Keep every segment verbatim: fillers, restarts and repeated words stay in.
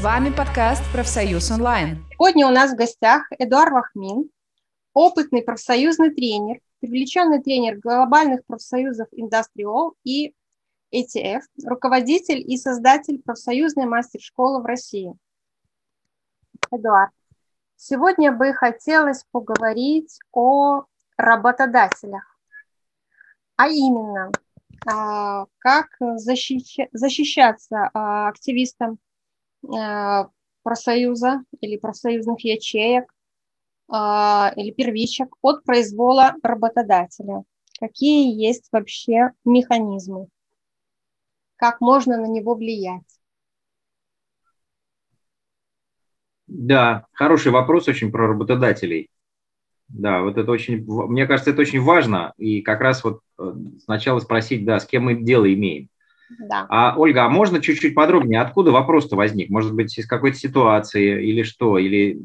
С вами подкаст «Профсоюз онлайн». Сегодня у нас в гостях Эдуард Вахмин, опытный профсоюзный тренер, привлеченный тренер глобальных профсоюзов «ИндастриАЛЛ» и «Э Тэ Эф», руководитель и создатель профсоюзной мастер-школы в России. Эдуард, сегодня бы хотелось поговорить о работодателях, а именно, как защищаться активистам профсоюза или профсоюзных ячеек или первичек от произвола работодателя. Какие есть вообще механизмы? Как можно на него влиять? Да, хороший вопрос очень про работодателей. Да, вот это очень, мне кажется, это очень важно. И как раз вот сначала спросить, да, с кем мы дело имеем. Да. А, Ольга, а можно чуть-чуть подробнее, откуда вопрос-то возник? Может быть, из какой-то ситуации или что? Или...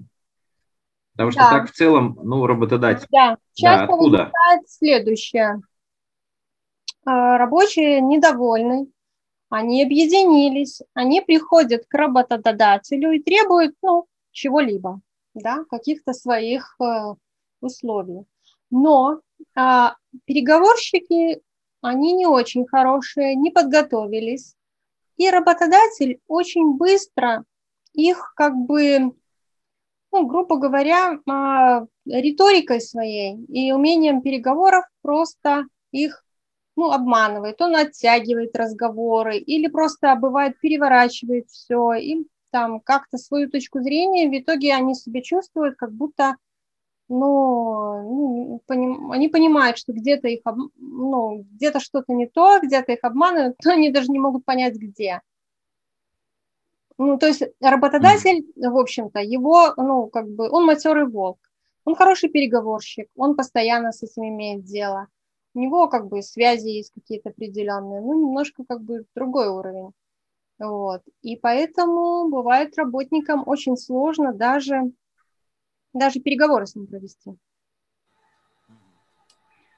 Потому что да. так в целом, ну, работодатель. Да, часто да, откуда? Следующее. Рабочие недовольны. Они объединились, они приходят к работодателю и требуют, ну, чего-либо, да, каких-то своих э, условий. Но э, переговорщики, они не очень хорошие, не подготовились, и работодатель очень быстро их, как бы, ну, грубо говоря, э, риторикой своей и умением переговоров просто их ну, обманывает, он оттягивает разговоры или просто, бывает, переворачивает все, и там как-то свою точку зрения, в итоге они себя чувствуют, как будто, ну, поним, они понимают, что где-то их, ну, где-то что-то не то, где-то их обманывают, но они даже не могут понять, где. Ну, то есть работодатель, в общем-то, его, ну, как бы, он матерый волк, он хороший переговорщик, он постоянно с этим имеет дело. У него как бы связи есть какие-то определенные, ну, немножко как бы другой уровень. Вот. И поэтому бывает работникам очень сложно даже, даже переговоры с ним провести.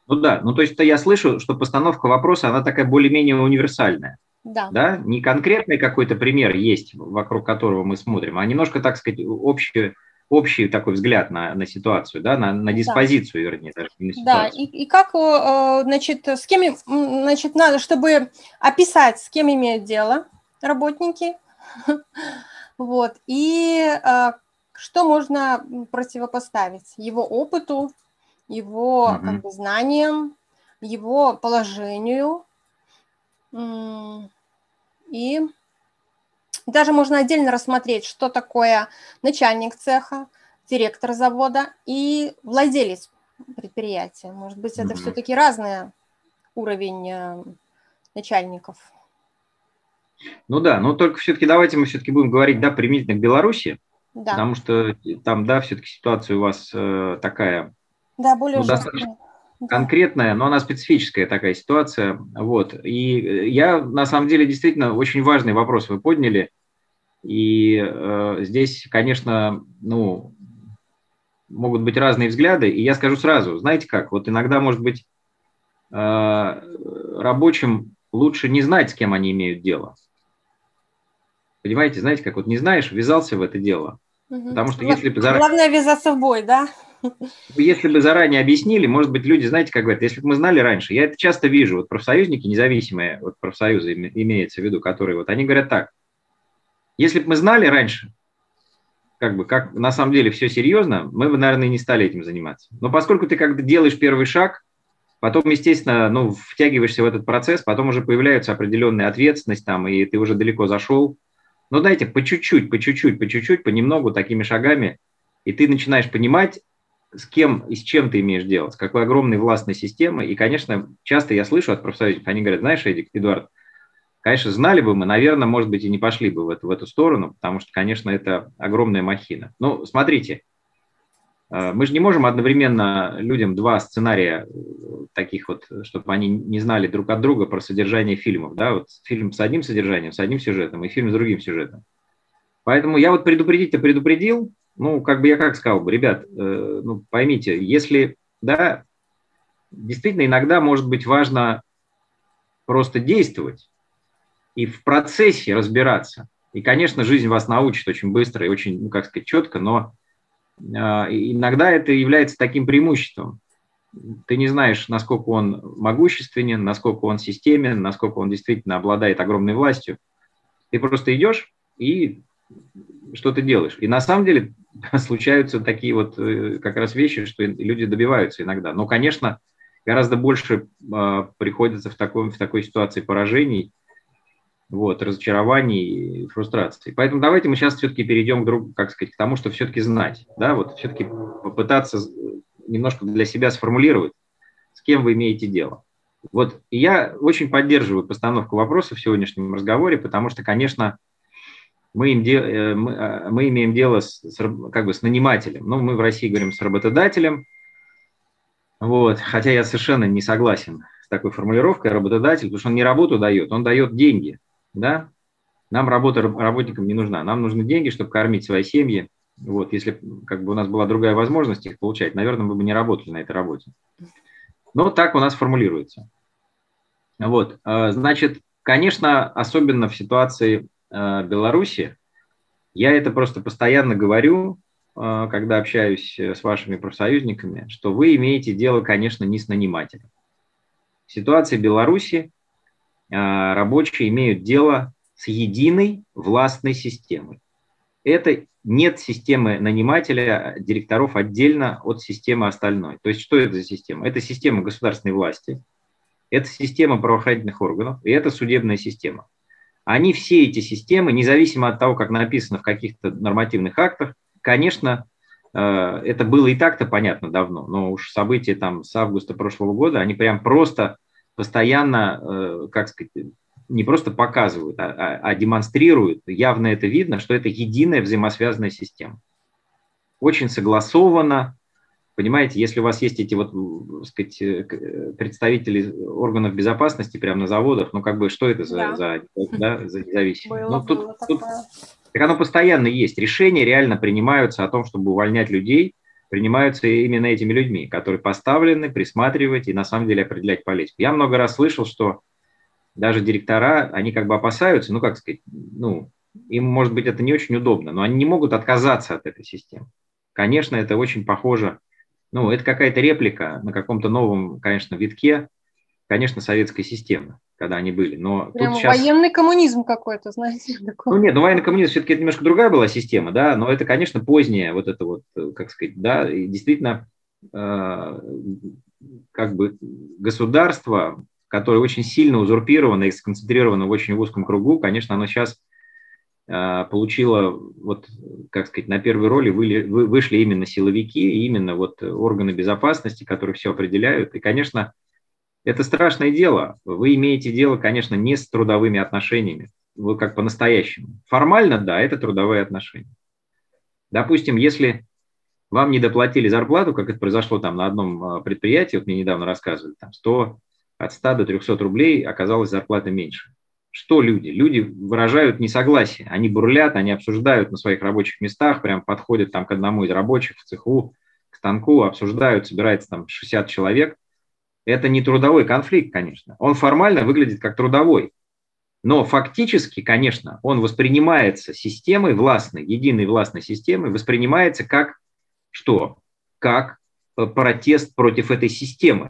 Ну да, ну то есть-то я слышу, что постановка вопроса, она такая более-менее универсальная. Да. Да? Не конкретный какой-то пример есть, вокруг которого мы смотрим, а немножко, так сказать, общее... общий такой взгляд на, на ситуацию, да, на, на диспозицию, да. вернее, даже на ситуацию. Да, и, и как, значит, с кем, значит, надо, чтобы описать, с кем имеют дело работники, вот, и что можно противопоставить его опыту, его как бы, знаниям, его положению, и... Даже можно отдельно рассмотреть, что такое начальник цеха, директор завода и владелец предприятия. Может быть, это mm-hmm. все-таки разный уровень начальников. Ну да, но только все-таки давайте мы все-таки будем говорить, да, применительно к Беларуси, да. потому что там, да, все-таки ситуация у вас э, такая да, более ну, достаточно да. конкретная, но она специфическая такая ситуация. Вот. И я, на самом деле, действительно, очень важный вопрос вы подняли. И э, здесь, конечно, ну, могут быть разные взгляды. И я скажу сразу, знаете как, вот иногда, может быть, э, рабочим лучше не знать, с кем они имеют дело. Понимаете, знаете как, вот не знаешь, ввязался в это дело. Угу. Потому что если бы... Главное ввязаться в бой, да? Если бы заранее объяснили, может быть, люди, знаете, как говорят, если бы мы знали раньше, я это часто вижу, вот профсоюзники независимые, вот профсоюзы имеется в виду, которые вот, они говорят так, если бы мы знали раньше, как бы, как на самом деле все серьезно, мы бы, наверное, не стали этим заниматься. Но поскольку ты как-то делаешь первый шаг, потом, естественно, ну, втягиваешься в этот процесс, потом уже появляется определенная ответственность там, и ты уже далеко зашел. Но дайте по чуть-чуть, по чуть-чуть, по чуть-чуть, понемногу такими шагами, и ты начинаешь понимать, с кем и с чем ты имеешь дело, с какой огромной властной системой. И, конечно, часто я слышу от профсоюзников, они говорят, знаешь, Эдик, Эдуард, конечно, знали бы мы, наверное, может быть, и не пошли бы в эту, в эту сторону, потому что, конечно, это огромная махина. Ну, смотрите, мы же не можем одновременно людям два сценария таких вот, чтобы они не знали друг от друга про содержание фильмов, да, вот фильм с одним содержанием, с одним сюжетом и фильм с другим сюжетом. Поэтому я вот предупредить-то предупредил, ну, как бы я как сказал бы, ребят, э, ну, поймите, если, да, действительно иногда может быть важно просто действовать и в процессе разбираться, И, конечно, жизнь вас научит очень быстро и очень, ну, как сказать, четко, но иногда это является таким преимуществом. Ты не знаешь, насколько он могущественен, насколько он системен, насколько он действительно обладает огромной властью. Ты просто идешь и что-то делаешь. И на самом деле случаются такие вот как раз вещи, что люди добиваются иногда. Но, конечно, гораздо больше приходится в такой, в такой ситуации поражений, вот, разочарований и фрустраций. Поэтому давайте мы сейчас все-таки перейдем к, другу, как сказать, к тому, что все-таки знать. Да? Вот все-таки попытаться немножко для себя сформулировать, с кем вы имеете дело. Вот, и я очень поддерживаю постановку вопроса в сегодняшнем разговоре, потому что, конечно, мы, им де, мы, мы имеем дело с, с, как бы с нанимателем. Ну, мы в России говорим с работодателем. Вот, хотя я совершенно не согласен с такой формулировкой работодатель, потому что он не работу дает, он дает деньги. Да? Нам работа работникам не нужна, нам нужны деньги, чтобы кормить свои семьи. Вот, если как бы у нас была другая возможность их получать, наверное, мы бы не работали на этой работе. Но так у нас формулируется. Вот, значит, конечно, особенно в ситуации Беларуси, я это просто постоянно говорю, когда общаюсь с вашими профсоюзниками, что вы имеете дело, конечно, не с нанимателем. В ситуации Беларуси рабочие имеют дело с единой властной системой. Это нет системы нанимателя, директоров отдельно от системы остальной. То есть что это за система? Это система государственной власти, это система правоохранительных органов и это судебная система. Они все эти системы, независимо от того, как написано в каких-то нормативных актах, конечно, это было и так-то понятно давно, но уж события там с августа прошлого года, они прям просто постоянно, как сказать, не просто показывают, а, а демонстрируют, явно это видно, что это единая взаимосвязанная система. Очень согласованно, понимаете, если у вас есть эти вот, так сказать, представители органов безопасности прямо на заводах, ну как бы что это за, да. за, да, за независимость? Было, ну, тут, было тут, так оно постоянно есть. Решения реально принимаются о том, чтобы увольнять людей, принимаются именно этими людьми, которые поставлены присматривать и на самом деле определять политику. Я много раз слышал, что даже директора, они как бы опасаются, ну, как сказать, ну, им, может быть, это не очень удобно, но они не могут отказаться от этой системы. Конечно, это очень похоже, ну, это какая-то реплика на каком-то новом, конечно, витке, конечно, советской системы, когда они были. Но прямо тут сейчас... военный коммунизм какой-то, знаете. Такой. Ну, нет, ну, военный коммунизм все-таки это немножко другая была система, да, но это, конечно, поздняя вот это вот, как сказать, да, и действительно, э, как бы государство, которое очень сильно узурпировано и сконцентрировано в очень узком кругу, конечно, оно сейчас э, получило, вот, как сказать, на первой роли вы, вы, вышли именно силовики, именно вот органы безопасности, которые все определяют. И, конечно, это страшное дело. Вы имеете дело, конечно, не с трудовыми отношениями, вы как по-настоящему. Формально, да, это трудовые отношения. Допустим, если вам не доплатили зарплату, как это произошло там на одном предприятии, вот мне недавно рассказывали, там сто от ста до трехсот рублей оказалась зарплата меньше. Что люди? Люди выражают несогласие. Они бурлят, они обсуждают на своих рабочих местах, прям подходят там к одному из рабочих в цеху, к станку, обсуждают, собирается там шестьдесят человек. Это не трудовой конфликт, конечно. Он формально выглядит как трудовой. Но фактически, конечно, он воспринимается системой властной, единой властной системой, воспринимается как что? Как протест против этой системы.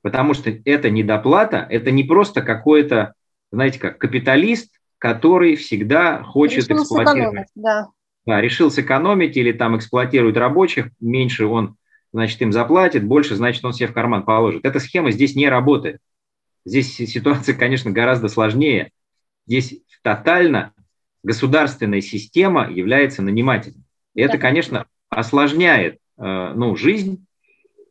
Потому что это недоплата, это не просто какой-то, знаете как, капиталист, который всегда хочет решил эксплуатировать. Да. Да, решил сэкономить или там эксплуатирует рабочих, меньше он, значит, им заплатит, больше, значит, он себе в карман положит. Эта схема здесь не работает. Здесь ситуация, конечно, гораздо сложнее. Здесь тотально государственная система является нанимателем. И да. Это, конечно, осложняет ну, жизнь,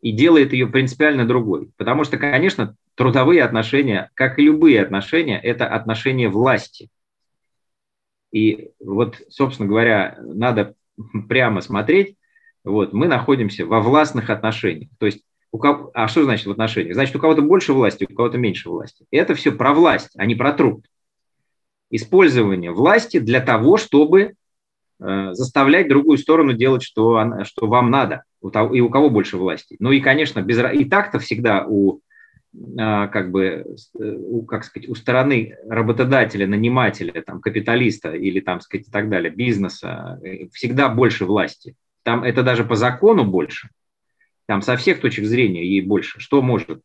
и делает ее принципиально другой. Потому что, конечно, трудовые отношения, как и любые отношения, это отношения власти. И вот, собственно говоря, надо прямо смотреть, вот, мы находимся во властных отношениях. То есть, у кого... а что значит в отношениях? Значит, у кого-то больше власти, у кого-то меньше власти. Это все про власть, а не про труд. Использование власти для того, чтобы заставлять другую сторону делать, что, она, что вам надо, у того, и у кого больше власти. Ну и, конечно, без, и так-то всегда у как бы, как сказать, у стороны работодателя, нанимателя, там, капиталиста или там, сказать, и так далее, бизнеса всегда больше власти. Там это даже по закону больше. Там со всех точек зрения ей больше. Что может?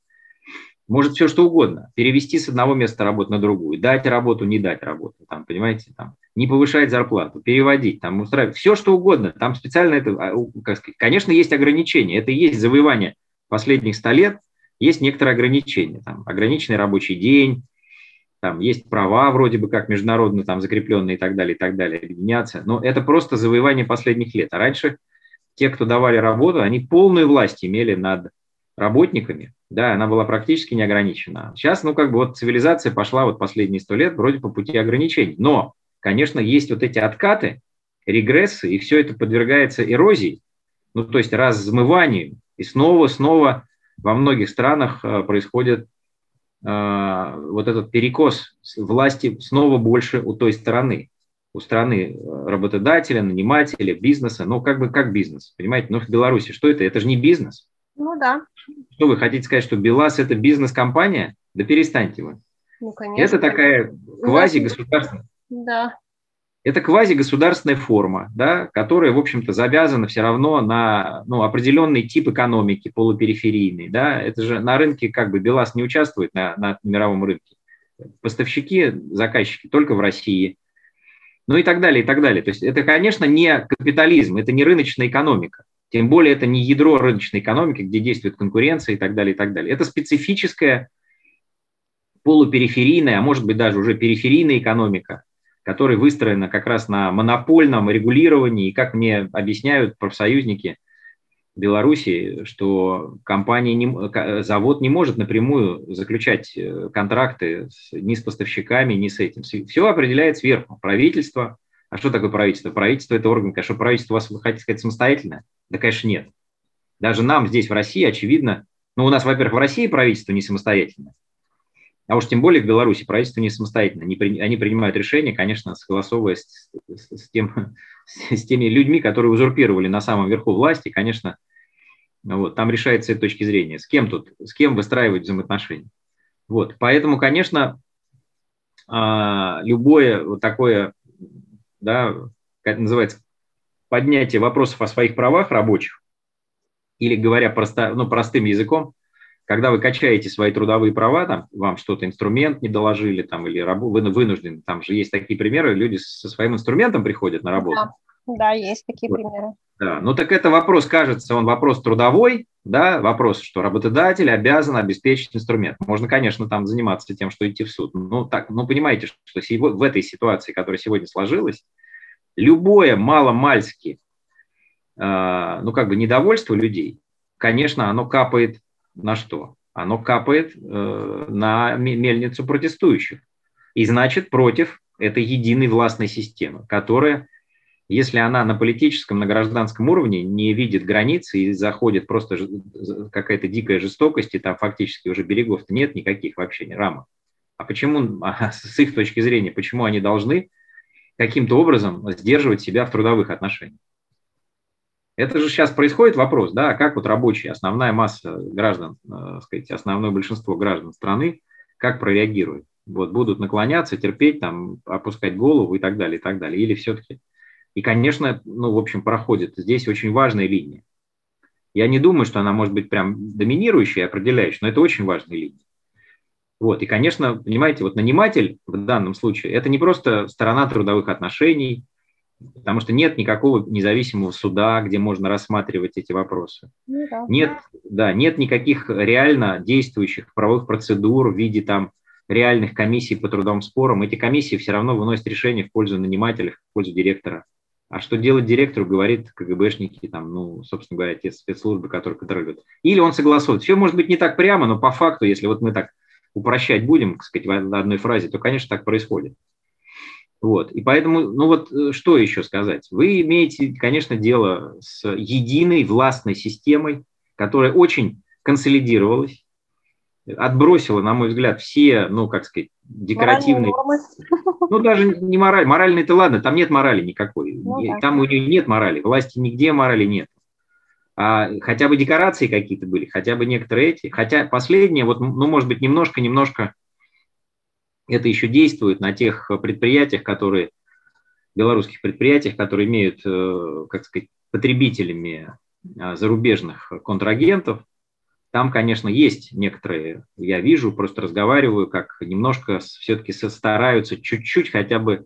Может все что угодно. Перевести с одного места работы на другую. Дать работу, не дать работу. Там, понимаете, там, не повышать зарплату, переводить, там, устраивать. Все что угодно. Там специально это, как сказать, конечно, есть ограничения. Это и есть завоевание последних ста лет. Есть некоторые ограничения. Там, ограниченный рабочий день. Там есть права вроде бы как международно там, закрепленные и так далее, и так далее, объединяться. Но это просто завоевание последних лет. А раньше те, кто давали работу, они полную власть имели над работниками. Да, она была практически не ограничена. Сейчас, ну, как бы вот цивилизация пошла вот последние сто лет вроде по пути ограничений. Но, конечно, есть вот эти откаты, регрессы, и все это подвергается эрозии, ну, то есть размыванию. И снова-снова во многих странах происходит вот этот перекос власти снова больше у той стороны, у страны работодателя, нанимателя, бизнеса, ну как бы как бизнес, понимаете, но в Беларуси что это? Это же не бизнес. Ну да. Что вы хотите сказать, что БелАЗ это бизнес-компания? Да перестаньте вы. Ну конечно. Это такая квази-государственная. Да. Это квази-государственная форма, да, которая, в общем-то, завязана все равно на ну, определенный тип экономики, полупериферийный. Да. Это же на рынке как бы БелАЗ не участвует на, на мировом рынке. Поставщики, заказчики только в России. Ну и так далее, и так далее. То есть это, конечно, не капитализм, это не рыночная экономика. Тем более это не ядро рыночной экономики, где действует конкуренция и так далее, и так далее. Это специфическая полупериферийная, а может быть даже уже периферийная экономика, которая выстроена как раз на монопольном регулировании. И как мне объясняют профсоюзники Беларуси, что компания не, завод не может напрямую заключать контракты ни с поставщиками, ни с этим. Все определяет сверху правительство. А что такое правительство? Правительство – это орган. Конечно, правительство у вас, вы хотите сказать, самостоятельное? Да, конечно, нет. Даже нам здесь, в России, очевидно, ну, у нас, во-первых, в России правительство не самостоятельное. А уж тем более в Беларуси правительство не самостоятельно. Они, при, они принимают решения, конечно, согласовывая с, с, с, тем, с теми людьми, которые узурпировали на самом верху власти. Конечно, вот, там решается с этой точки зрения, с кем тут, с кем выстраивать взаимоотношения. Вот, поэтому, конечно, любое вот такое, да, как это называется, поднятие вопросов о своих правах рабочих, или говоря просто, ну, простым языком, когда вы качаете свои трудовые права, там, вам что-то инструмент не доложили, там, или рабо- вы вынуждены, там же есть такие примеры, люди со своим инструментом приходят на работу. Да, да, есть такие вот примеры. Да. Ну так это вопрос, кажется, он вопрос трудовой, да, вопрос, что работодатель обязан обеспечить инструмент. Можно, конечно, там заниматься тем, что идти в суд. Ну так, ну понимаете, что в этой ситуации, которая сегодня сложилась, любое маломальски, э, ну как бы недовольство людей, конечно, оно капает. На что? Оно капает э, на мельницу протестующих. И значит, против этой единой властной системы, которая, если она на политическом, на гражданском уровне не видит границы и заходит просто какая-то дикая жестокость, и там фактически уже берегов-то нет никаких вообще, ни рамок. А почему, с их точки зрения, почему они должны каким-то образом сдерживать себя в трудовых отношениях? Это же сейчас происходит вопрос, да, как вот рабочие, основная масса граждан, так сказать, основное большинство граждан страны, как прореагируют? Вот будут наклоняться, терпеть, там, опускать голову и так далее, и так далее. Или все-таки... И, конечно, ну, в общем, проходит здесь очень важная линия. Я не думаю, что она может быть прям доминирующей, определяющей, но это очень важная линия. Вот, и, конечно, понимаете, вот наниматель в данном случае, это не просто сторона трудовых отношений, потому что нет никакого независимого суда, где можно рассматривать эти вопросы. Ну, да. Нет, да, нет никаких реально действующих правовых процедур в виде там, реальных комиссий по трудовым спорам. Эти комиссии все равно выносят решение в пользу нанимателя, в пользу директора. А что делать директору, говорит КГБшники, там, ну, собственно говоря, те спецслужбы, которые контролируют. Или он согласует. Все может быть не так прямо, но по факту, если вот мы так упрощать будем, так сказать, в одной фразе, то, конечно, так происходит. Вот. И поэтому, ну вот что еще сказать? Вы имеете, конечно, дело с единой властной системой, которая очень консолидировалась, отбросила, на мой взгляд, все, ну, как сказать, декоративные... Ну, даже не мораль. Моральная-то ладно, там нет морали никакой. Ну, там у нее нет морали, власти нигде морали нет. а, хотя бы декорации какие-то были, хотя бы некоторые эти, хотя последние, вот, ну, может быть, немножко-немножко это еще действует на тех предприятиях, которые, белорусских предприятиях, которые имеют, как сказать, потребителями зарубежных контрагентов. Там, конечно, есть некоторые, я вижу, просто разговариваю, как немножко все-таки стараются чуть-чуть хотя бы,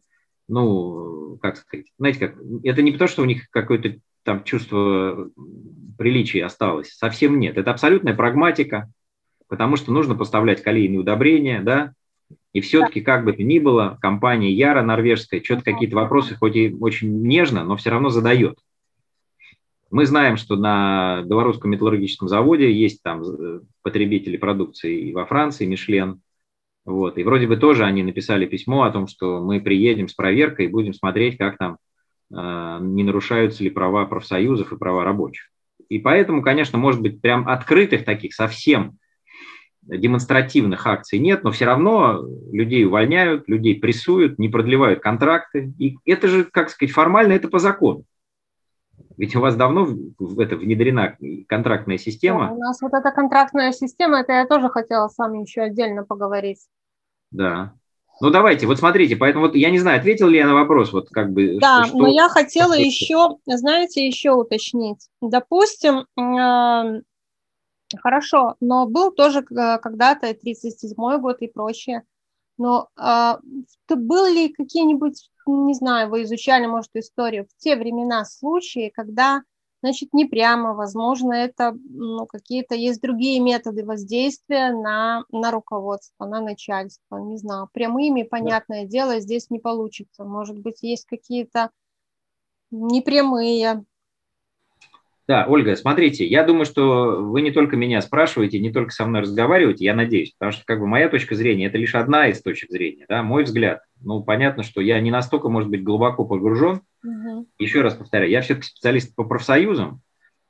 ну, как сказать, знаете, как, это не потому, что у них какое-то там чувство приличия осталось, совсем нет. Это абсолютная прагматика, потому что нужно поставлять калийные удобрения, да, и все-таки, как бы то ни было, компания Яра норвежская что-то какие-то вопросы, хоть и очень нежно, но все равно задает. Мы знаем, что на белорусском металлургическом заводе есть там потребители продукции и во Франции, Мишлен. Вот. И вроде бы тоже они написали письмо о том, что мы приедем с проверкой и будем смотреть, как там, э, не нарушаются ли права профсоюзов и права рабочих. И поэтому, конечно, может быть, прям открытых таких совсем демонстративных акций нет, но все равно людей увольняют, людей прессуют, не продлевают контракты. И это же, как сказать, формально это по закону. Ведь у вас давно в это внедрена контрактная система. Да, у нас вот эта контрактная система, это я тоже хотела с вами еще отдельно поговорить. Да. Ну давайте, вот смотрите, поэтому вот я не знаю, ответил ли я на вопрос, вот как бы. Да, что, но я что... хотела что... еще, знаете, еще уточнить. Допустим, э, хорошо, но был тоже когда-то тридцать седьмой год и прочее. Но э, были ли какие-нибудь, не знаю, вы изучали, может, историю, в те времена случаи, когда, значит, не прямо, возможно, это, ну, какие-то есть другие методы воздействия на, на руководство, на начальство, не знаю, прямыми, понятное дело, здесь не получится, может быть, есть какие-то непрямые. Да, Ольга, смотрите, я думаю, что вы не только меня спрашиваете, не только со мной разговариваете, я надеюсь, потому что как бы моя точка зрения – это лишь одна из точек зрения, да, мой взгляд. Ну, понятно, что я не настолько, может быть, глубоко погружен. Угу. Еще раз повторяю, я все-таки специалист по профсоюзам,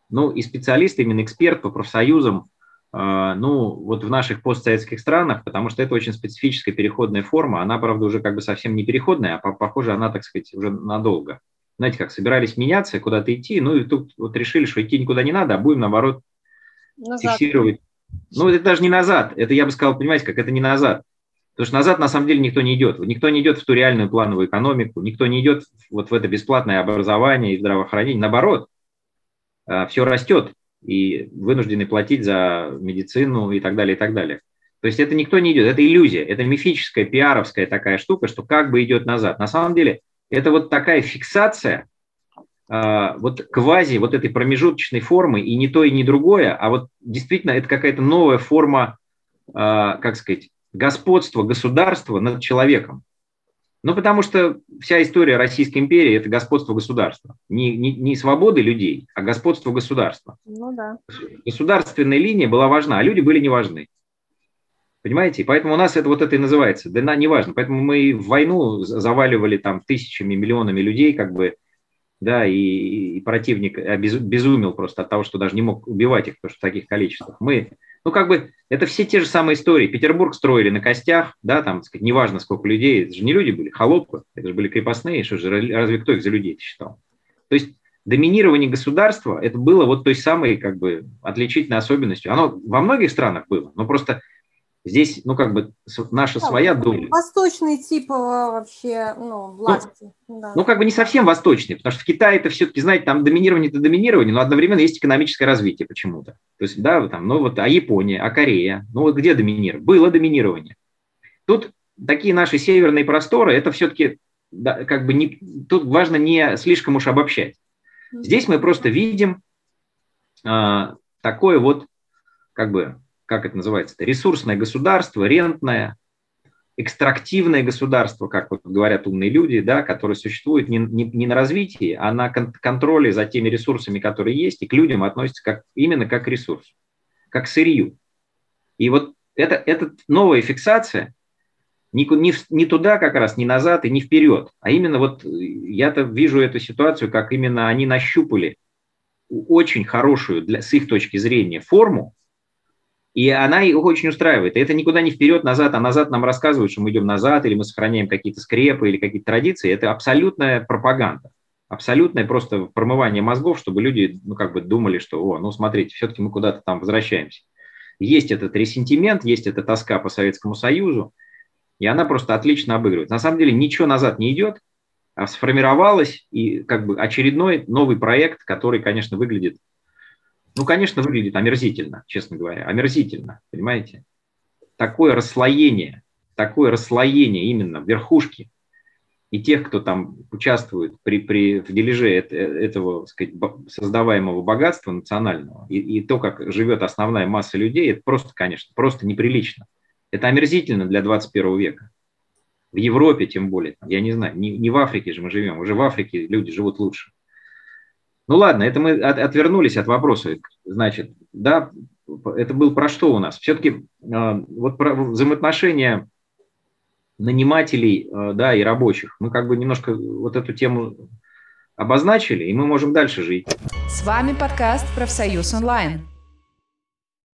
ну, и специалист, именно эксперт по профсоюзам, э, ну, вот в наших постсоветских странах, потому что это очень специфическая переходная форма, она, правда, уже как бы совсем не переходная, а, похоже, она, так сказать, уже надолго. Знаете, как собирались меняться, куда-то идти, ну и тут вот решили, что идти никуда не надо, а будем, наоборот, назад фиксировать. Ну, это даже не назад, это, я бы сказал, понимаете, как это не назад. Потому что назад, на самом деле, никто не идет. Никто не идет в ту реальную плановую экономику, никто не идет вот в это бесплатное образование и здравоохранение. Наоборот, все растет, и вынуждены платить за медицину и так далее, и так далее. То есть это никто не идет, это иллюзия, это мифическая, пиаровская такая штука, что как бы идет назад. На самом деле... Это вот такая фиксация э, вот квази вот этой промежуточной формы, и не то, и не другое, а вот действительно это какая-то новая форма, э, как сказать, господства государства над человеком. Ну, потому что вся история Российской империи – это господство государства. Не, не, не свободы людей, а господство государства. Ну, да. Государственная линия была важна, а люди были не важны. Понимаете? И поэтому у нас это вот это и называется. Да, на, неважно. Поэтому мы в войну заваливали там тысячами, миллионами людей, как бы, да, и, и противник обезумел просто от того, что даже не мог убивать их, потому что в таких количествах. Мы, ну, как бы, это все те же самые истории. Петербург строили на костях, да, там, так сказать, неважно, сколько людей, это же не люди были, холопы, это же были крепостные, что же, разве кто их за людей считал? То есть доминирование государства, это было вот той самой, как бы, отличительной особенностью. Оно во многих странах было, но просто... Здесь, ну, как бы, наша да, своя думает. Восточный тип вообще, ну, власти. Ну, да. ну, как бы не совсем восточный, потому что в Китае это все-таки, знаете, там доминирование-то доминирование, но одновременно есть экономическое развитие почему-то. То есть, да, там, ну, вот, а Япония, а Корея, ну, вот где доминирование? Было доминирование. Тут такие наши северные просторы, это все-таки, да, как бы, не, тут важно не слишком уж обобщать. Здесь мы просто видим э, такое вот, как бы, как это называется-то, ресурсное государство, рентное, экстрактивное государство, как вот говорят умные люди, да, которое существует не, не, не на развитии, а на кон- контроле за теми ресурсами, которые есть, и к людям относятся как, именно как к ресурсу, как к сырью. И вот это, это новая фиксация не, не, не туда как раз, не назад и не вперед, а именно вот я-то вижу эту ситуацию, как именно они нащупали очень хорошую для, с их точки зрения форму, и она их очень устраивает. И это никуда не вперед-назад, а назад нам рассказывают, что мы идем назад, или мы сохраняем какие-то скрепы, или какие-то традиции. Это абсолютная пропаганда. абсолютное просто промывание мозгов, чтобы люди, ну, как бы думали, что, о, ну, смотрите, все-таки мы куда-то там возвращаемся. Есть этот ресентимент, есть эта тоска по Советскому Союзу, и она просто отлично обыгрывает. На самом деле ничего назад не идет, а сформировалась и как бы очередной новый проект, который, конечно, выглядит, ну, конечно, выглядит омерзительно, честно говоря, омерзительно, понимаете? Такое расслоение, такое расслоение именно верхушки, и тех, кто там участвует при, при, в дележе этого, сказать, создаваемого богатства национального, и, и то, как живет основная масса людей, это просто, конечно, просто неприлично. Это омерзительно для двадцать первого века. В Европе тем более, я не знаю, не, не в Африке же мы живем, уже в Африке люди живут лучше. Ну ладно, это мы от, отвернулись от вопроса. Значит, да, это был про что у нас? Все-таки вот про взаимоотношения нанимателей, да, и рабочих. Мы как бы немножко вот эту тему обозначили, и мы можем дальше жить. С вами подкаст «Профсоюз онлайн».